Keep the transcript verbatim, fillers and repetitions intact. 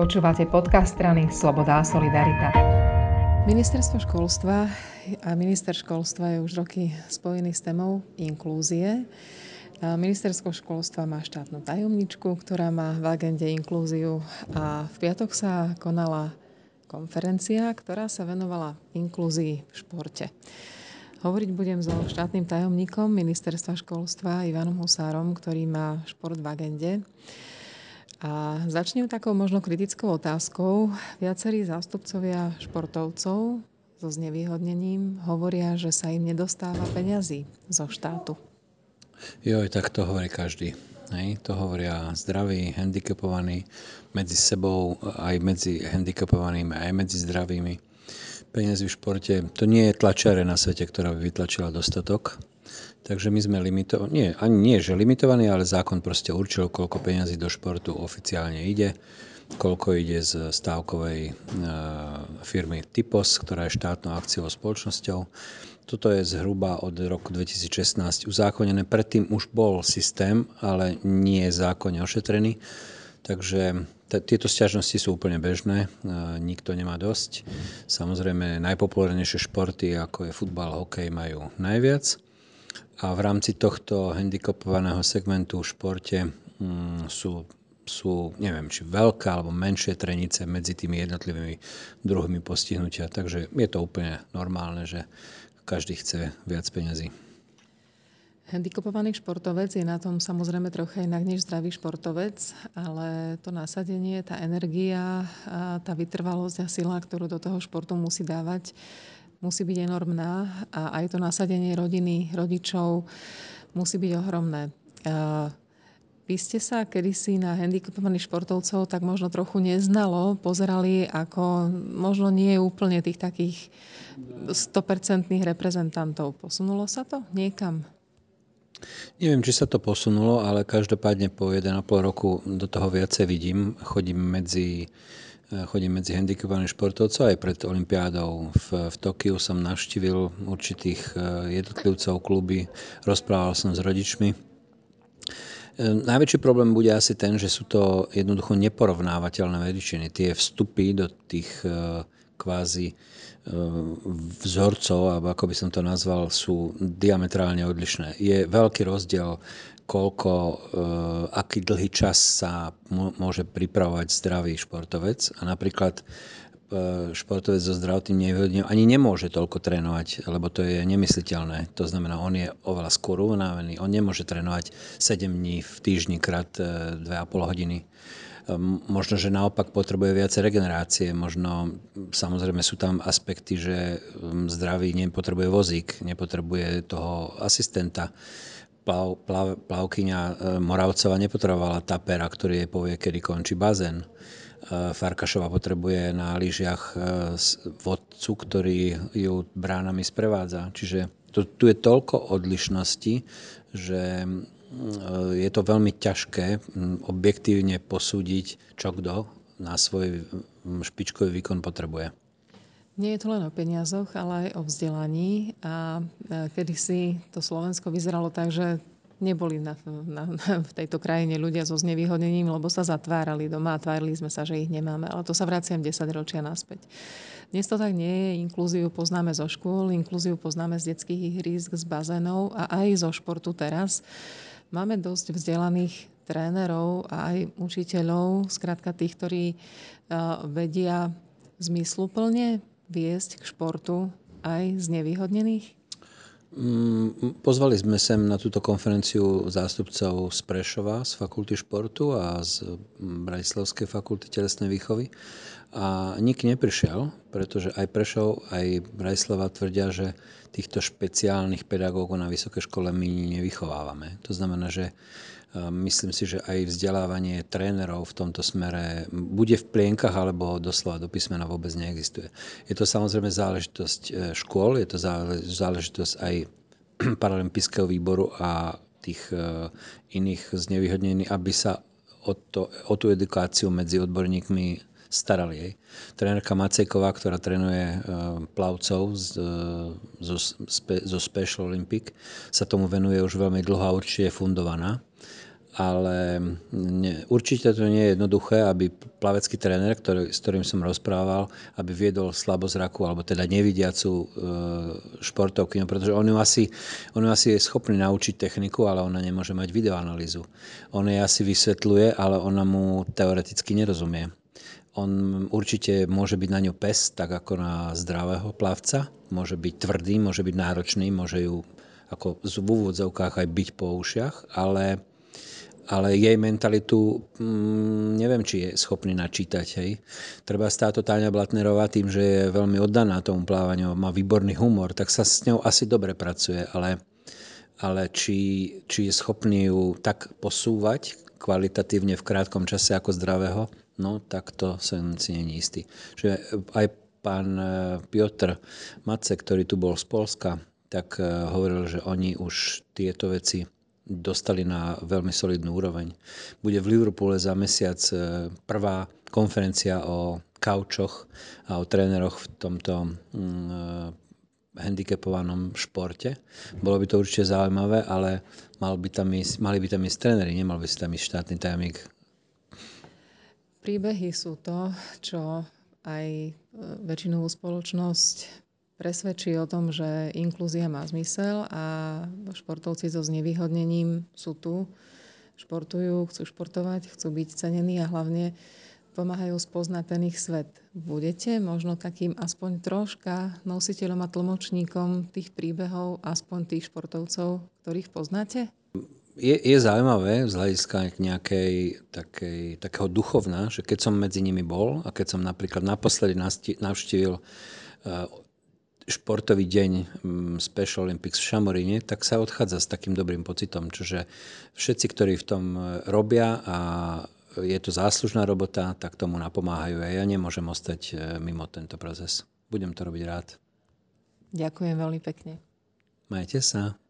Počúvate podcast strany Sloboda a Solidarita. Ministerstvo školstva a minister školstva je už roky spojený s témou inklúzie. Ministerstvo školstva má štátnu tajomničku, ktorá má v agende inklúziu, a v piatok sa konala konferencia, ktorá sa venovala inklúzii v športe. Hovoriť budem so štátnym tajomníkom Ministerstva školstva Ivanom Husárom, ktorý má šport v agende. A začnem takou možno kritickou otázkou. Viacerí zástupcovia športovcov so znevýhodnením hovoria, že sa im nedostáva peňazí zo štátu. Joj, tak to hovorí každý. Hej? To hovoria zdraví, handicapovaní medzi sebou, aj medzi handicapovanými, aj medzi zdravými. Peniaze v športe, to nie je tlačiareň na svete, ktorá by vytlačila dostatok. Takže my sme limitovaní, nie, ani nie, že limitovaní, ale zákon proste určil, koľko peňazí do športu oficiálne ide, koľko ide z stávkovej e, firmy Tipos, ktorá je štátnou akciovou spoločnosťou. Toto je zhruba od roku dvetisíc šestnásť uzákonené. Predtým už bol systém, ale nie je zákonne ošetrený. Takže t- tieto sťažnosti sú úplne bežné. E, nikto nemá dosť. Samozrejme, najpopulárnejšie športy, ako je futbal, hokej, majú najviac. A v rámci tohto handicapovaného segmentu v športe mm, sú, sú, neviem, či veľké alebo menšie trenice medzi tými jednotlivými druhmi postihnutia. Takže je to úplne normálne, že každý chce viac peňazí. Handicapovaný športovec je na tom samozrejme trocha inak než zdravý športovec, ale to nasadenie, tá energia, tá vytrvalosť a sila, ktorú do toho športu musí dávať, musí byť enormná, a aj to nasadenie rodiny, rodičov musí byť ohromné. Vy ste sa kedysi na handicapovaných športovcov tak možno trochu neznalo pozerali, ako možno nie úplne tých takých sto percent reprezentantov. Posunulo sa to niekam? Neviem, či sa to posunulo, ale každopádne po jeden a pol roku do toho viacej vidím. Chodím medzi... Chodím medzi handicapovaných športovcov. Aj pred olympiádou v, v Tokiu som navštívil určitých jednotlivcov, kluby, rozprával som s rodičmi. Najväčší problém bude asi ten, že sú to jednoducho neporovnávateľné veličiny. Tie vstupy do tých kvázi vzorcov, alebo ako by som to nazval, sú diametrálne odlišné. Je veľký rozdiel, koľko, aký dlhý čas sa môže pripravovať zdravý športovec. A napríklad športovec so zdravotným nevýhodnením ani nemôže toľko trénovať, lebo to je nemysliteľné. To znamená, on je oveľa skôr unavený. On nemôže trénovať sedem dní v týždni krát dve a pol hodiny. Možno, že naopak potrebuje viac regenerácie. Možno, samozrejme, sú tam aspekty, že zdravý nepotrebuje vozík, nepotrebuje toho asistenta. Plav, plav, plavkyňa Moravcová nepotrebovala tapera, ktorý jej povie, kedy končí bazén. Farkašová potrebuje na lyžiach vodcu, ktorý ju bránami sprevádza. Čiže to, tu je toľko odlišností, že je to veľmi ťažké objektívne posúdiť, čo kto na svoj špičkový výkon potrebuje. Nie je to len o peniazoch, ale aj o vzdelaní. A kedysi to Slovensko vyzeralo tak, že neboli na, na, na, v tejto krajine ľudia so znevýhodnením, lebo sa zatvárali doma a tvárili sme sa, že ich nemáme. Ale to sa vraciam desať ročia naspäť. Dnes to tak nie je. Inklúziu poznáme zo škôl, inklúziu poznáme z detských ihrísk, z bazénov a aj zo športu teraz. Máme dosť vzdelaných trénerov a aj učiteľov, skrátka tých, ktorí uh, vedia zmysluplne viesť k športu aj z nevýhodnených? Mm, pozvali sme sem na túto konferenciu zástupcov z Prešova, z fakulty športu a z Bratislavskej fakulty telesnej výchovy. A nik neprišiel, pretože aj Prešov, aj Bratislava tvrdia, že týchto špeciálnych pedagógov na vysokej škole my nevychovávame. To znamená, že myslím si, že aj vzdelávanie trénerov v tomto smere bude v plienkach, alebo doslova do písmena vôbec neexistuje. Je to samozrejme záležitosť škôl, je to záležitosť aj paralympijského výboru a tých iných znevýhodnených, aby sa o, to, o tú edukáciu medzi odborníkmi starali jej. Trénerka Maceková, ktorá trénuje plavcov z, zo, zo Special Olympics, sa tomu venuje už veľmi dlho a určite je fundovaná. ale nie, určite to nie je jednoduché, aby plavecký tréner, ktorý, s ktorým som rozprával, aby viedol slabozraku, alebo teda nevidiacu e, športovkyňu, pretože on ju, asi, on ju asi je schopný naučiť techniku, ale ona nemôže mať videoanalýzu. On jej asi vysvetľuje, ale ona mu teoreticky nerozumie. On určite môže byť na ňu pes, tak ako na zdravého plavca. Môže byť tvrdý, môže byť náročný, môže ju ako v úvodzovkách aj byť po ušiach, ale ale jej mentalitu mm, neviem, či je schopný načítať. Hej. Treba stáť to Táňa Blatnerová tým, že je veľmi oddaná tomu plávaniu, má výborný humor, tak sa s ňou asi dobre pracuje, ale, ale či, či je schopný ju tak posúvať kvalitatívne v krátkom čase ako zdravého, no tak to som si není istý. Čiže aj pán Piotr Macek, ktorý tu bol z Polska, tak hovoril, že oni už tieto veci dostali na veľmi solidnú úroveň. Bude v Liverpoole za mesiac prvá konferencia o kaučoch a o tréneroch v tomto mm, handicapovanom športe. Bolo by to určite zaujímavé, ale mal by tam ísť, mali by tam ísť tréneri, nemal by si tam ísť štátny tajomník. Príbehy sú to, čo aj väčšinovú spoločnosť presvedčí o tom, že inklúzia má zmysel a športovci so znevýhodnením sú tu, športujú, chcú športovať, chcú byť cenení a hlavne pomáhajú spoznať ten ich svet. Budete možno takým aspoň troška nositeľom a tlmočníkom tých príbehov, aspoň tých športovcov, ktorých poznáte? Je, je zaujímavé z hľadiska nejakej takej, takého duchovna, že keď som medzi nimi bol a keď som napríklad naposledy navštívil športový deň Special Olympics v Šamoríne, tak sa odchádza s takým dobrým pocitom. Čiže všetci, ktorí v tom robia a je to záslužná robota, tak tomu napomáhajú. A ja nemôžem ostať mimo tento proces. Budem to robiť rád. Ďakujem veľmi pekne. Majte sa.